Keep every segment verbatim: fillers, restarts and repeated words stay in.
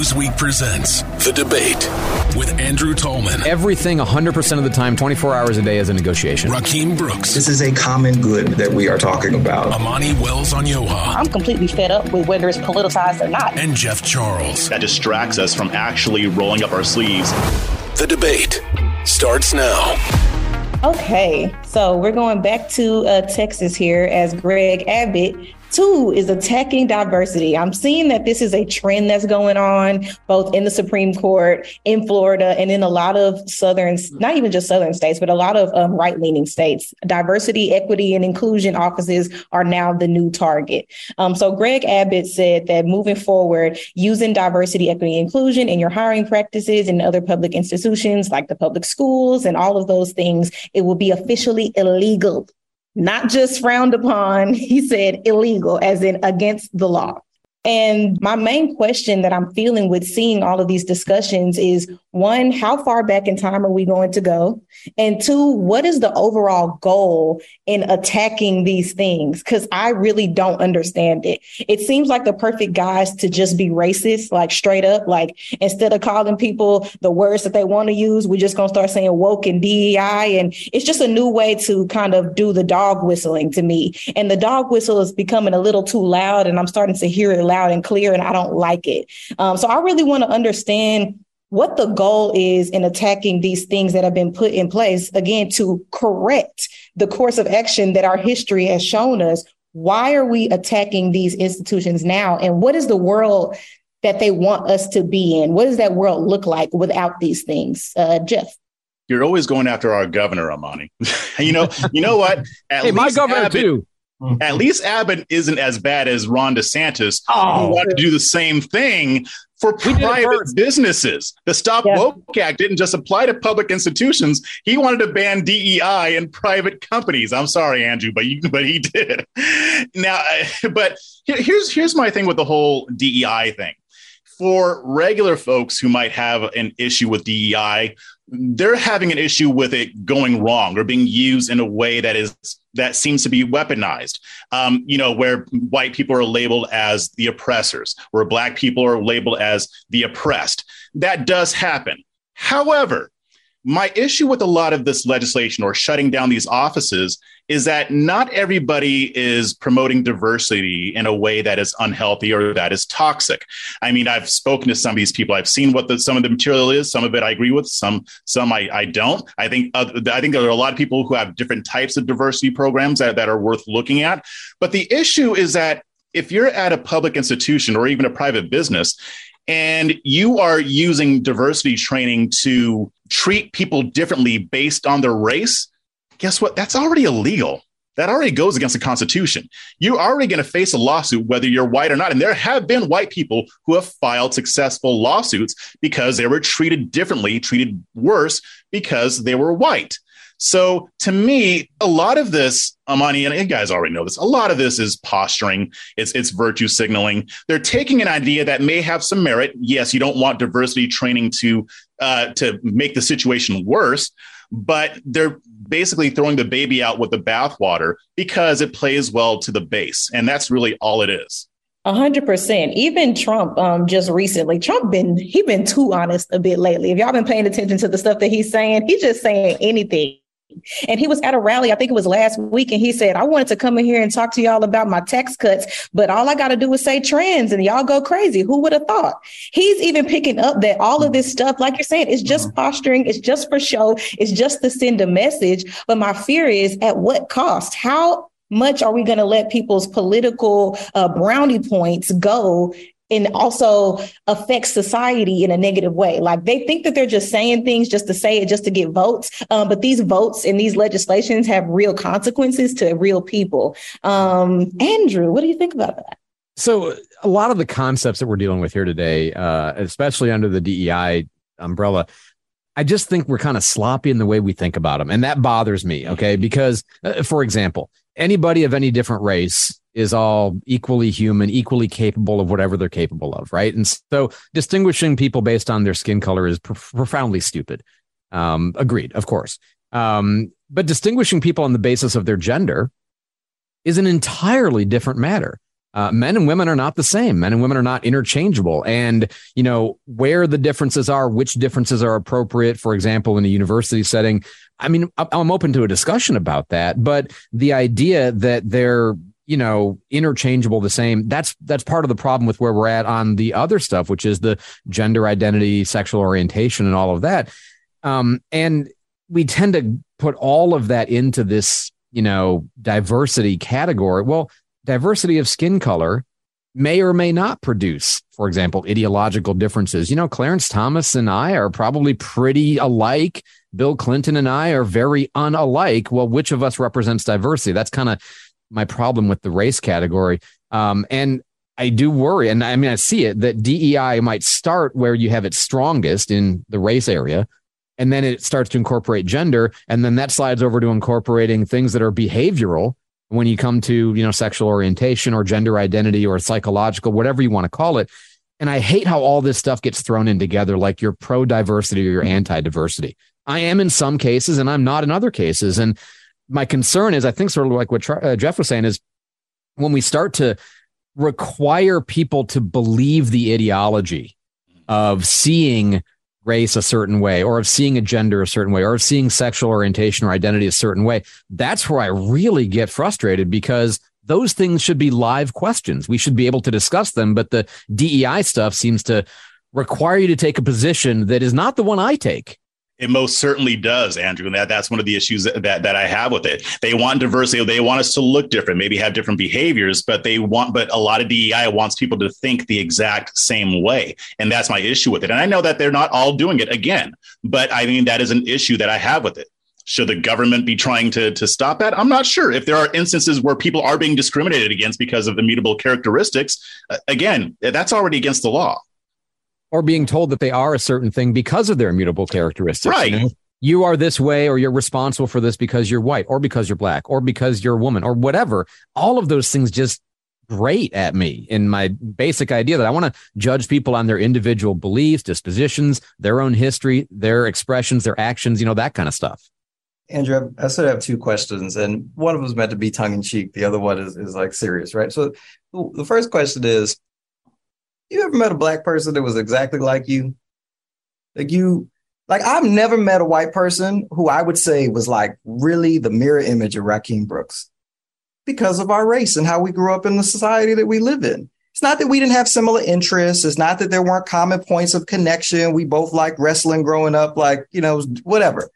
Newsweek presents The Debate with Andrew Tallman. Everything one hundred percent of the time, twenty-four hours a day is a negotiation. Rakim Brooks. This is a common good that we are talking about. Amani Wells Onyioha. I'm completely fed up with whether it's politicized or not. And Jeff Charles. That distracts us from actually rolling up our sleeves. The Debate starts now. Okay, so we're going back to uh, Texas here as Greg Abbott, too, is attacking diversity. I'm seeing that this is a trend that's going on both in the Supreme Court, in Florida, and in a lot of southern, not even just southern states, but a lot of um, right-leaning states. Diversity, equity, and inclusion offices are now the new target. Um, so Greg Abbott said that moving forward, using diversity, equity, and inclusion in your hiring practices and other public institutions like the public schools and all of those things, it will be officially illegal, not just frowned upon. He said illegal, as in against the law. And my main question that I'm feeling with seeing all of these discussions is, one, how far back in time are we going to go? And two, what is the overall goal in attacking these things? Because I really don't understand it. It seems like the perfect guise to just be racist, like straight up, like instead of calling people the words that they want to use, we're just going to start saying woke and D E I. And it's just a new way to kind of do the dog whistling to me. And the dog whistle is becoming a little too loud, and I'm starting to hear it loud and clear, and I don't like it. Um, so I really want to understand what the goal is in attacking these things that have been put in place, again, to correct the course of action that our history has shown us. Why are we attacking these institutions now? And what is the world that they want us to be in? What does that world look like without these things? Uh, Jeff? You're always going after our governor, Amani. you know, you know what? At hey, least my governor, Abbott, too. At least Abbott isn't as bad as Ron DeSantis, oh, who wanted to do the same thing for private businesses. The Stop yeah. Woke Act didn't just apply to public institutions. He wanted to ban D E I and private companies. I'm sorry, Andrew, but you, but he did. Now, but here's here's my thing with the whole D E I thing. For regular folks who might have an issue with D E I, they're having an issue with it going wrong or being used in a way that is that seems to be weaponized, um, you know, where white people are labeled as the oppressors, where black people are labeled as the oppressed. That does happen. However, my issue with a lot of this legislation or shutting down these offices is that not everybody is promoting diversity in a way that is unhealthy or that is toxic. I mean, I've spoken to some of these people. I've seen what the, some of the material is. Some of it I agree with. Some some I, I don't. I think uh, I think there are a lot of people who have different types of diversity programs that, that are worth looking at. But the issue is that if you're at a public institution or even a private business, and you are using diversity training to treat people differently based on their race, guess what? That's already illegal. That already goes against the Constitution. You're already going to face a lawsuit, whether you're white or not. And there have been white people who have filed successful lawsuits because they were treated differently, treated worse because they were white. So to me, a lot of this, Amani, and you guys already know this, a lot of this is posturing. It's it's virtue signaling. They're taking an idea that may have some merit. Yes, you don't want diversity training to uh, to make the situation worse, but they're basically throwing the baby out with the bathwater because it plays well to the base. And that's really all it is. A hundred percent. Even Trump, um, just recently, Trump been, he been too honest a bit lately. If y'all been paying attention to the stuff that he's saying, he's just saying anything. And he was at a rally, I think it was last week, and he said, I wanted to come in here and talk to y'all about my tax cuts, but all I got to do is say trans and y'all go crazy. Who would have thought? He's even picking up that all of this stuff, like you're saying, it's just posturing. It's just for show. It's just to send a message. But my fear is, at what cost? How much are we going to let people's political uh, brownie points go and also affects society in a negative way? Like, they think that they're just saying things just to say it, just to get votes. Um, but these votes and these legislations have real consequences to real people. Um, Andrew, what do you think about that? So a lot of the concepts that we're dealing with here today, uh, especially under the D E I umbrella, I just think we're kind of sloppy in the way we think about them. And that bothers me, okay? Because, uh, for example, anybody of any different race is all equally human, equally capable of whatever they're capable of, right? And so distinguishing people based on their skin color is prof- profoundly stupid. Um, agreed, of course. Um, but distinguishing people on the basis of their gender is an entirely different matter. Uh, men and women are not the same. Men and women are not interchangeable. And, you know, where the differences are, which differences are appropriate, for example, in a university setting. I mean, I'm open to a discussion about that. But the idea that they're, you know, interchangeable, the same, that's that's part of the problem with where we're at on the other stuff, which is the gender identity, sexual orientation, and all of that. Um, and we tend to put all of that into this, you know, diversity category. Well, diversity of skin color may or may not produce, for example, ideological differences. You know, Clarence Thomas and I are probably pretty alike. Bill Clinton and I are very unalike. Well, which of us represents diversity? That's kind of my problem with the race category. Um, and I do worry, and I mean, I see it, that D E I might start where you have it strongest in the race area, and then it starts to incorporate gender, and then that slides over to incorporating things that are behavioral. When you come to, you know, sexual orientation or gender identity or psychological, whatever you want to call it. And I hate how all this stuff gets thrown in together, like you're pro diversity or you're anti diversity. I am in some cases and I'm not in other cases. And my concern is, I think sort of like what uh, Jeff was saying, is when we start to require people to believe the ideology of seeing race a certain way, or of seeing a gender a certain way, or of seeing sexual orientation or identity a certain way, that's where I really get frustrated, because those things should be live questions. We should be able to discuss them. But the D E I stuff seems to require you to take a position that is not the one I take. It most certainly does, Andrew. And that, that's one of the issues that, that that I have with it. They want diversity. They want us to look different, maybe have different behaviors, but they want, but a lot of D E I wants people to think the exact same way. And that's my issue with it. And I know that they're not all doing it again, but I mean, that is an issue that I have with it. Should the government be trying to, to stop that? I'm not sure. If there are instances where people are being discriminated against because of immutable characteristics, again, that's already against the law. Or being told that they are a certain thing because of their immutable characteristics. Right. You know, you are this way, or you're responsible for this because you're white, or because you're black, or because you're a woman, or whatever. All of those things just grate at me in my basic idea that I want to judge people on their individual beliefs, dispositions, their own history, their expressions, their actions, you know, that kind of stuff. Andrew, I sort of have two questions, and one of them is meant to be tongue in cheek. The other one is, is like serious, right? So the first question is, you ever met a black person that was exactly like you? Like you, like I've never met a white person who I would say was like really the mirror image of Rakim Brooks, because of our race and how we grew up in the society that we live in. It's not that we didn't have similar interests. It's not that there weren't common points of connection. We both liked wrestling growing up, like, you know, whatever.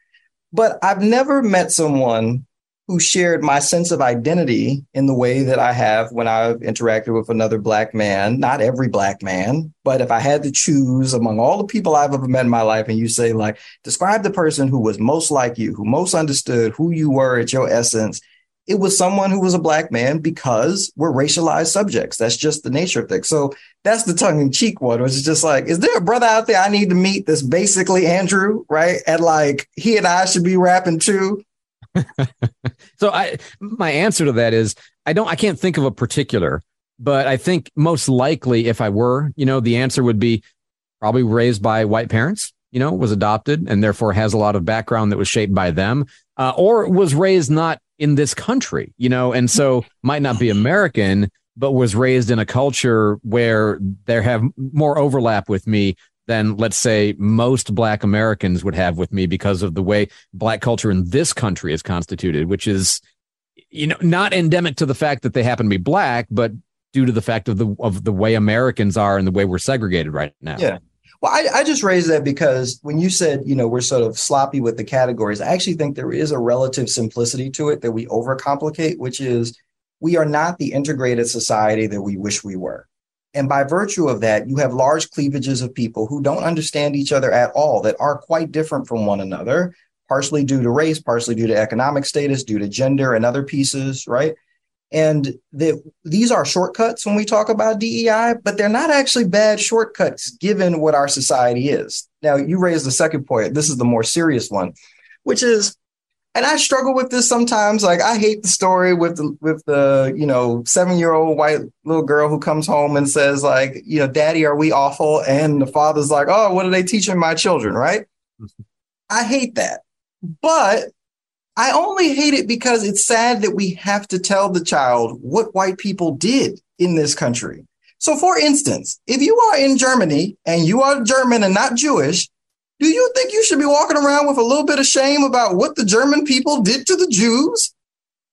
But I've never met someone who shared my sense of identity in the way that I have when I've interacted with another black man. Not every black man, but if I had to choose among all the people I've ever met in my life, and you say, like, describe the person who was most like you, who most understood who you were at your essence, it was someone who was a black man, because we're racialized subjects. That's just the nature of things. So that's the tongue in cheek one, which is just like, is there a brother out there I need to meet that's basically Andrew, right? And like, he and I should be rapping too. So I, my answer to that is, I don't, I can't think of a particular, but I think most likely if I were, you know, the answer would be probably raised by white parents, you know, was adopted and therefore has a lot of background that was shaped by them, uh, or was raised not in this country, you know, and so might not be American, but was raised in a culture where there have more overlap with me than, let's say, most black Americans would have with me, because of the way black culture in this country is constituted, which is, you know, not endemic to the fact that they happen to be black, but due to the fact of the of the way Americans are and the way we're segregated right now. Yeah. Well, I, I just raised that because when you said, you know, we're sort of sloppy with the categories, I actually think there is a relative simplicity to it that we overcomplicate, which is we are not the integrated society that we wish we were. And by virtue of that, you have large cleavages of people who don't understand each other at all, that are quite different from one another, partially due to race, partially due to economic status, due to gender and other pieces, right? And that these are shortcuts when we talk about D E I, but they're not actually bad shortcuts given what our society is. Now, you raised the second point. This is the more serious one, which is, and I struggle with this sometimes. Like, I hate the story with the, with the, you know, seven-year-old white little girl who comes home and says, like, you know, Daddy, are we awful? And the father's like, oh, what are they teaching my children, right? Mm-hmm. I hate that. But I only hate it because it's sad that we have to tell the child what white people did in this country. So, for instance, if you are in Germany and you are German and not Jewish, do you think you should be walking around with a little bit of shame about what the German people did to the Jews?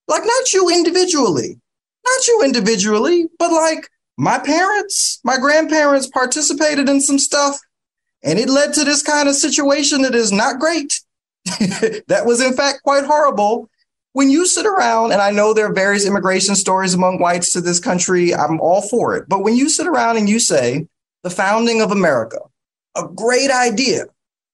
Like, not you individually, not you individually, but like my parents, my grandparents participated in some stuff, and it led to this kind of situation that is not great. That was, in fact, quite horrible. When you sit around, and I know there are various immigration stories among whites to this country, I'm all for it. But when you sit around and you say the founding of America, a great idea,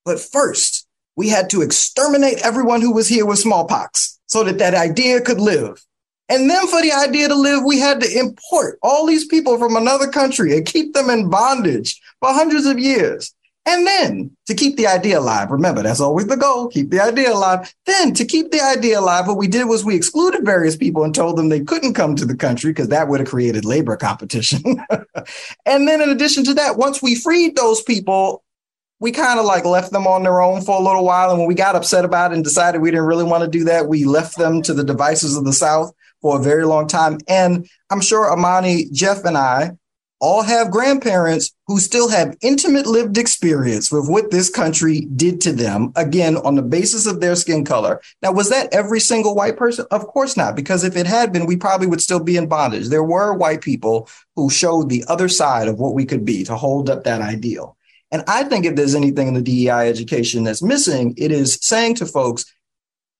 but first we had to exterminate everyone who was here with smallpox so that that idea could live. And then for the idea to live, we had to import all these people from another country and keep them in bondage for hundreds of years. And then to keep the idea alive, remember, that's always the goal, keep the idea alive. Then to keep the idea alive, what we did was we excluded various people and told them they couldn't come to the country because that would have created labor competition. And then in addition to that, once we freed those people, we kind of like left them on their own for a little while. And when we got upset about it and decided we didn't really want to do that, we left them to the devices of the South for a very long time. And I'm sure Amani, Jeff, and I all have grandparents who still have intimate lived experience with what this country did to them, again, on the basis of their skin color. Now, was that every single white person? Of course not, because if it had been, we probably would still be in bondage. There were white people who showed the other side of what we could be to hold up that ideal. And I think if there's anything in the D E I education that's missing, it is saying to folks,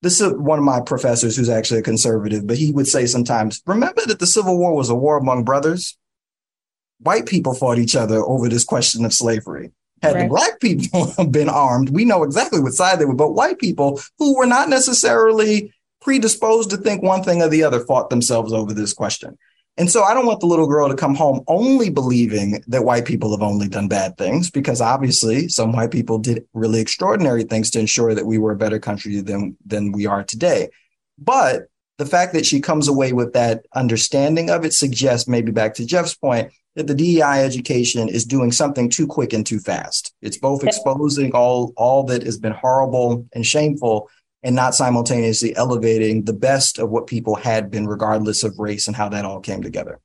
this is one of my professors who's actually a conservative, but he would say sometimes, remember that the Civil War was a war among brothers. White people fought each other over this question of slavery. Had right. the black people been armed, we know exactly what side they were, but white people who were not necessarily predisposed to think one thing or the other fought themselves over this question. And so I don't want the little girl to come home only believing that white people have only done bad things, because obviously some white people did really extraordinary things to ensure that we were a better country than, than we are today. But the fact that she comes away with that understanding of it suggests, maybe back to Jeff's point, that the D E I education is doing something too quick and too fast. It's both exposing all, all that has been horrible and shameful and not simultaneously elevating the best of what people had been, regardless of race and how that all came together.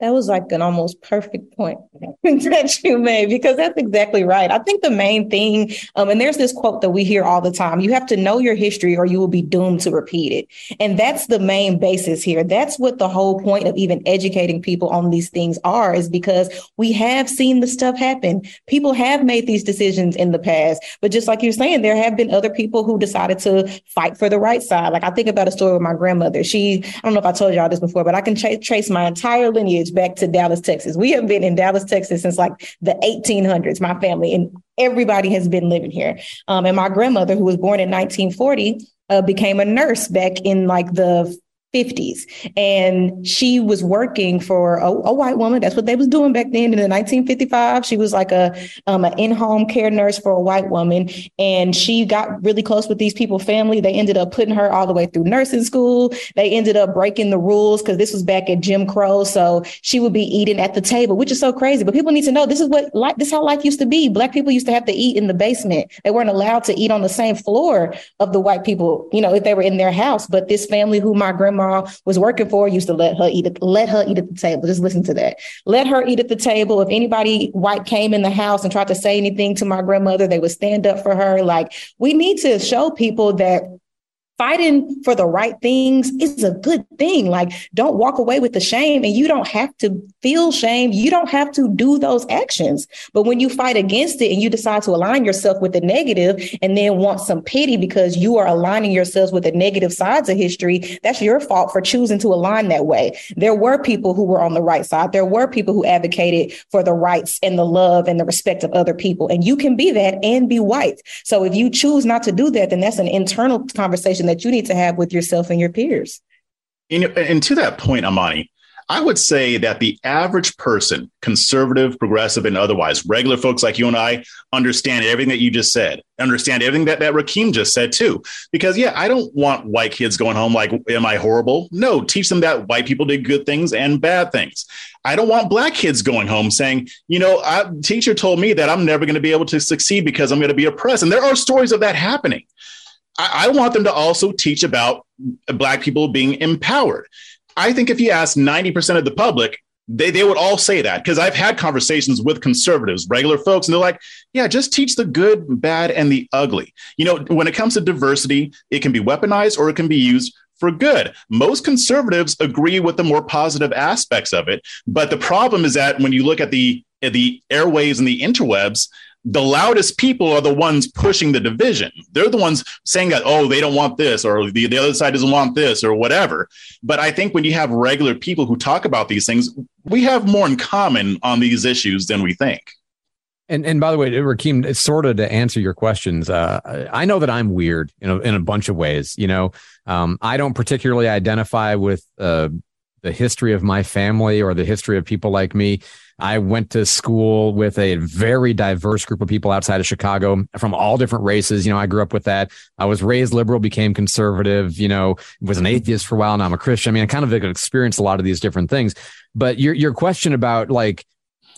That was like an almost perfect point that you made, because that's exactly right. I think the main thing, um, and there's this quote that we hear all the time, you have to know your history or you will be doomed to repeat it. And that's the main basis here. That's what the whole point of even educating people on these things are, is because we have seen the stuff happen. People have made these decisions in the past. But just like you're saying, there have been other people who decided to fight for the right side. Like I think about a story with my grandmother. She, I don't know if I told y'all this before, but I can tra- trace my entire lineage back to Dallas, Texas. We have been in Dallas, Texas since like the eighteen hundreds, my family, and everybody has been living here. Um, and my grandmother, who was born in nineteen forty, uh, became a nurse back in like the fifties. And she was working for a, a white woman. That's what they was doing back then. In the nineteen fifty-five, she was like a um, an in-home care nurse for a white woman. And she got really close with these people's family. They ended up putting her all the way through nursing school. They ended up breaking the rules because this was back at Jim Crow. So she would be eating at the table, which is so crazy. But people need to know this is what life, this is how life used to be. Black people used to have to eat in the basement. They weren't allowed to eat on the same floor of the white people, you know, if they were in their house. But this family who my grandma was working for used to let her eat at, let her eat at the table. Just listen to that. Let her eat at the table. If anybody white came in the house and tried to say anything to my grandmother, they would stand up for her. Like, we need to show people that fighting for the right things is a good thing. Like, don't walk away with the shame, and you don't have to feel shame. You don't have to do those actions. But when you fight against it and you decide to align yourself with the negative and then want some pity because you are aligning yourselves with the negative sides of history, that's your fault for choosing to align that way. There were people who were on the right side. There were people who advocated for the rights and the love and the respect of other people. And you can be that and be white. So if you choose not to do that, then that's an internal conversation that that you need to have with yourself and your peers. And, and to that point, Amani, I would say that the average person, conservative, progressive, and otherwise, regular folks like you and I, understand everything that you just said, understand everything that, that Rakim just said, too. Because, yeah, I don't want white kids going home like, am I horrible? No, teach them that white people did good things and bad things. I don't want black kids going home saying, you know, I, teacher told me that I'm never going to be able to succeed because I'm going to be oppressed. And there are stories of that happening. I want them to also teach about black people being empowered. I think if you ask ninety percent of the public, They they would all say that, because I've had conversations with conservatives, regular folks, and they're like, yeah, just teach the good, bad, and the ugly. You know, when it comes to diversity, it can be weaponized or it can be used for good. Most conservatives agree with the more positive aspects of it. But the problem is that when you look at the at the airwaves and the interwebs, the loudest people are the ones pushing the division. They're the ones saying that, oh, they don't want this, or the, the other side doesn't want this, or whatever. But I think when you have regular people who talk about these things, we have more in common on these issues than we think. And and by the way, Rakim, it's sort of to answer your questions. Uh, I know that I'm weird, you know, in a bunch of ways. You know, um, I don't particularly identify with uh, the history of my family or the history of people like me. I went to school with a very diverse group of people outside of Chicago from all different races. You know, I grew up with that. I was raised liberal, became conservative, you know, was an atheist for a while. Now I'm a Christian. I mean, I kind of experienced a lot of these different things. But your your question about, like,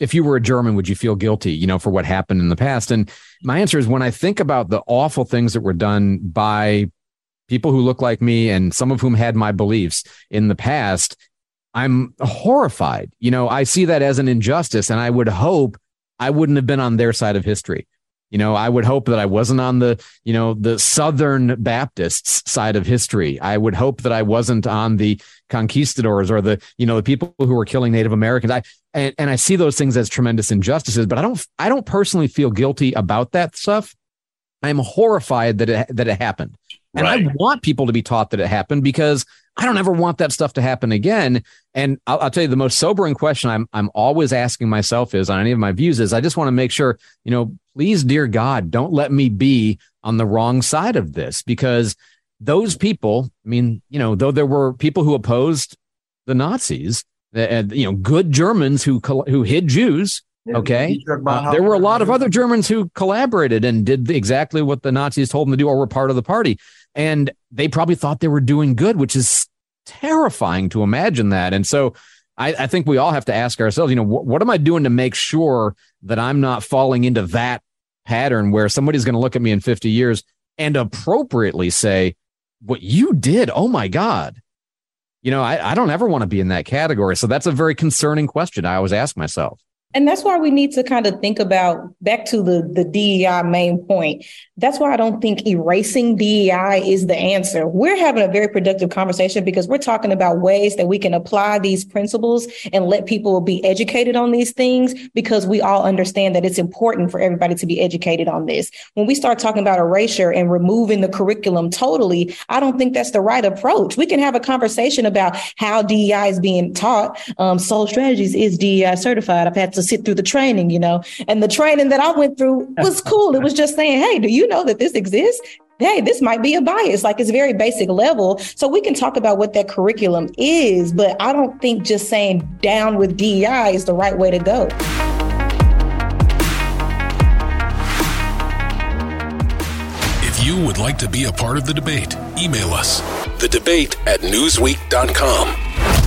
if you were a German, would you feel guilty, you know, for what happened in the past? And my answer is, when I think about the awful things that were done by people who look like me and some of whom had my beliefs in the past, I'm horrified. You know, I see that as an injustice, and I would hope I wouldn't have been on their side of history. You know, I would hope that I wasn't on the, you know, the Southern Baptists side of history. I would hope that I wasn't on the conquistadors or the, you know, the people who were killing Native Americans. I and, and I see those things as tremendous injustices, but I don't I don't personally feel guilty about that stuff. I'm horrified that it, that it happened. And right. I want people to be taught that it happened, because I don't ever want that stuff to happen again. And I'll, I'll tell you, the most sobering question I'm I'm always asking myself is on any of my views is, I just want to make sure, you know, please, dear God, don't let me be on the wrong side of this, because those people, I mean, you know, though there were people who opposed the Nazis, and, you know, good Germans who who hid Jews. OK, uh, there were a lot of other Germans who collaborated and did exactly what the Nazis told them to do, or were part of the party. And they probably thought they were doing good, which is terrifying to imagine that. And so I, I think we all have to ask ourselves, you know, wh- what am I doing to make sure that I'm not falling into that pattern where somebody's going to look at me in fifty years and appropriately say, what you did? Oh, my God. You know, I, I don't ever want to be in that category. So that's a very concerning question I always ask myself. And that's why we need to kind of think about, back to the, the D E I main point. That's why I don't think erasing D E I is the answer. We're having a very productive conversation because we're talking about ways that we can apply these principles and let people be educated on these things, because we all understand that it's important for everybody to be educated on this. When we start talking about erasure and removing the curriculum totally, I don't think that's the right approach. We can have a conversation about how D E I is being taught. Um, Soul Strategies is D E I certified. I've had to sit through the training, you know, and the training that I went through was cool. It was just saying, hey, do you know that this exists? Hey, this might be a bias. Like, it's very basic level. So we can talk about what that curriculum is, but I don't think just saying down with D E I is the right way to go. If you would like to be a part of the debate, email us, the debate at newsweek dot com.